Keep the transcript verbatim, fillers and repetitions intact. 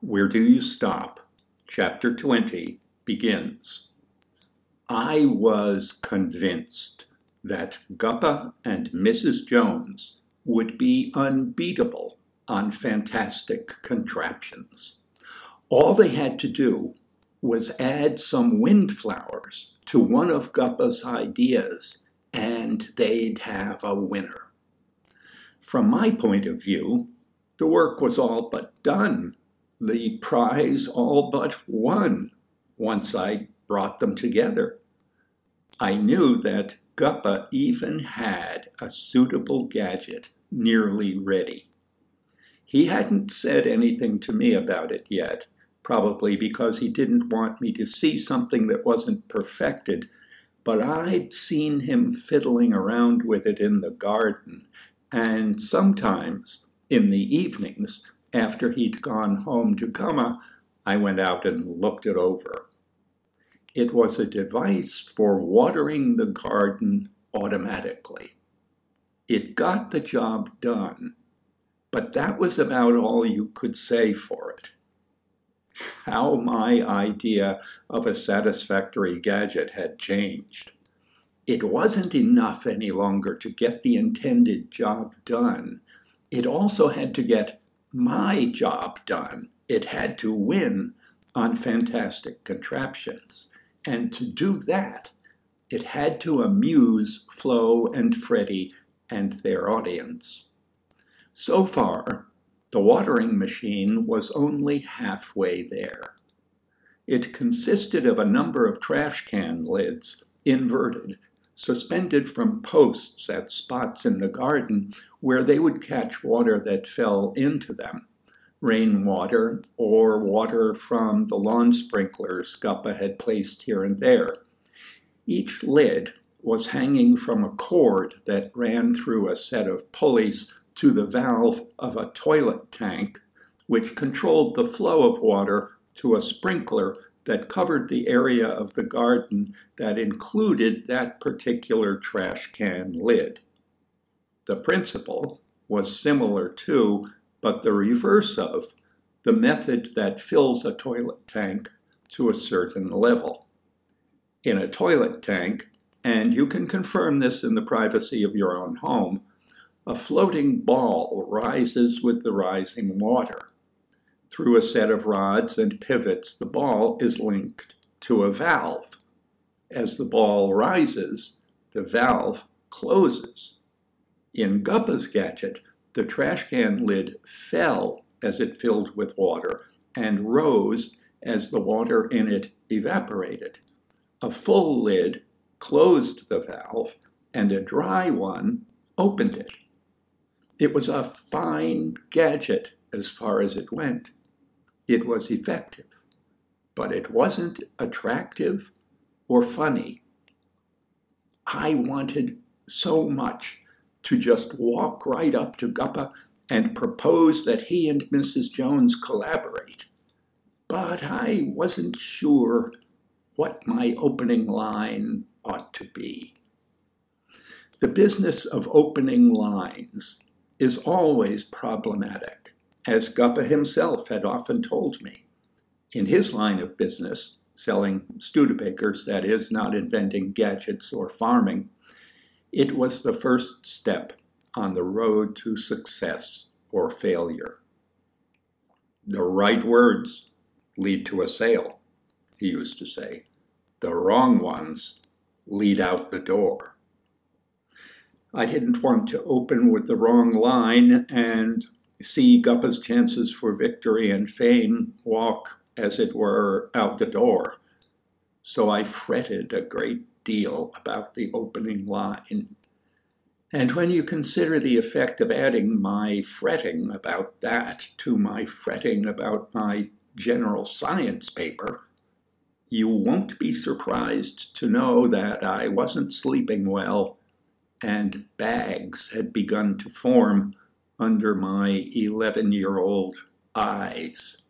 Where Do You Stop? Chapter twenty begins. I was convinced that Guppa and Missus Jones would be unbeatable on Fantastic Contraptions. All they had to do was add some windflowers to one of Guppa's ideas, and they'd have a winner. From my point of view, the work was all but done. The prize all but won once I brought them together. I knew that Guppa even had a suitable gadget nearly ready. He hadn't said anything to me about it yet, probably because he didn't want me to see something that wasn't perfected, but I'd seen him fiddling around with it in the garden, and sometimes in the evenings, after he'd gone home to Gama, I went out and looked it over. It was a device for watering the garden automatically. It got the job done, but that was about all you could say for it. How my idea of a satisfactory gadget had changed. It wasn't enough any longer to get the intended job done. It also had to get my job done. It had to win on Fantastic Contraptions. And to do that, it had to amuse Flo and Freddy and their audience. So far, the watering machine was only halfway there. It consisted of a number of trash can lids, inverted, suspended from posts at spots in the garden where they would catch water that fell into them, rainwater or water from the lawn sprinklers Guppa had placed here and there. Each lid was hanging from a cord that ran through a set of pulleys to the valve of a toilet tank, which controlled the flow of water to a sprinkler that covered the area of the garden that included that particular trash can lid. The principle was similar to, but the reverse of, the method that fills a toilet tank to a certain level. In a toilet tank, and you can confirm this in the privacy of your own home, a floating ball rises with the rising water. Through a set of rods and pivots, the ball is linked to a valve. As the ball rises, the valve closes. In Guppa's gadget, the trash can lid fell as it filled with water and rose as the water in it evaporated. A full lid closed the valve, and a dry one opened it. It was a fine gadget as far as it went. It was effective, but it wasn't attractive or funny. I wanted so much to just walk right up to Guppa and propose that he and Missus Jones collaborate, but I wasn't sure what my opening line ought to be. The business of opening lines is always problematic, as Guppa himself had often told me. In his line of business, selling Studebakers, that is, not inventing gadgets or farming, it was the first step on the road to success or failure. The right words lead to a sale, he used to say. The wrong ones lead out the door. I didn't want to open with the wrong line and see Guppa's chances for victory and fame walk, as it were, out the door. So I fretted a great deal about the opening line. And when you consider the effect of adding my fretting about that to my fretting about my general science paper, you won't be surprised to know that I wasn't sleeping well and bags had begun to form under my eleven-year-old eyes.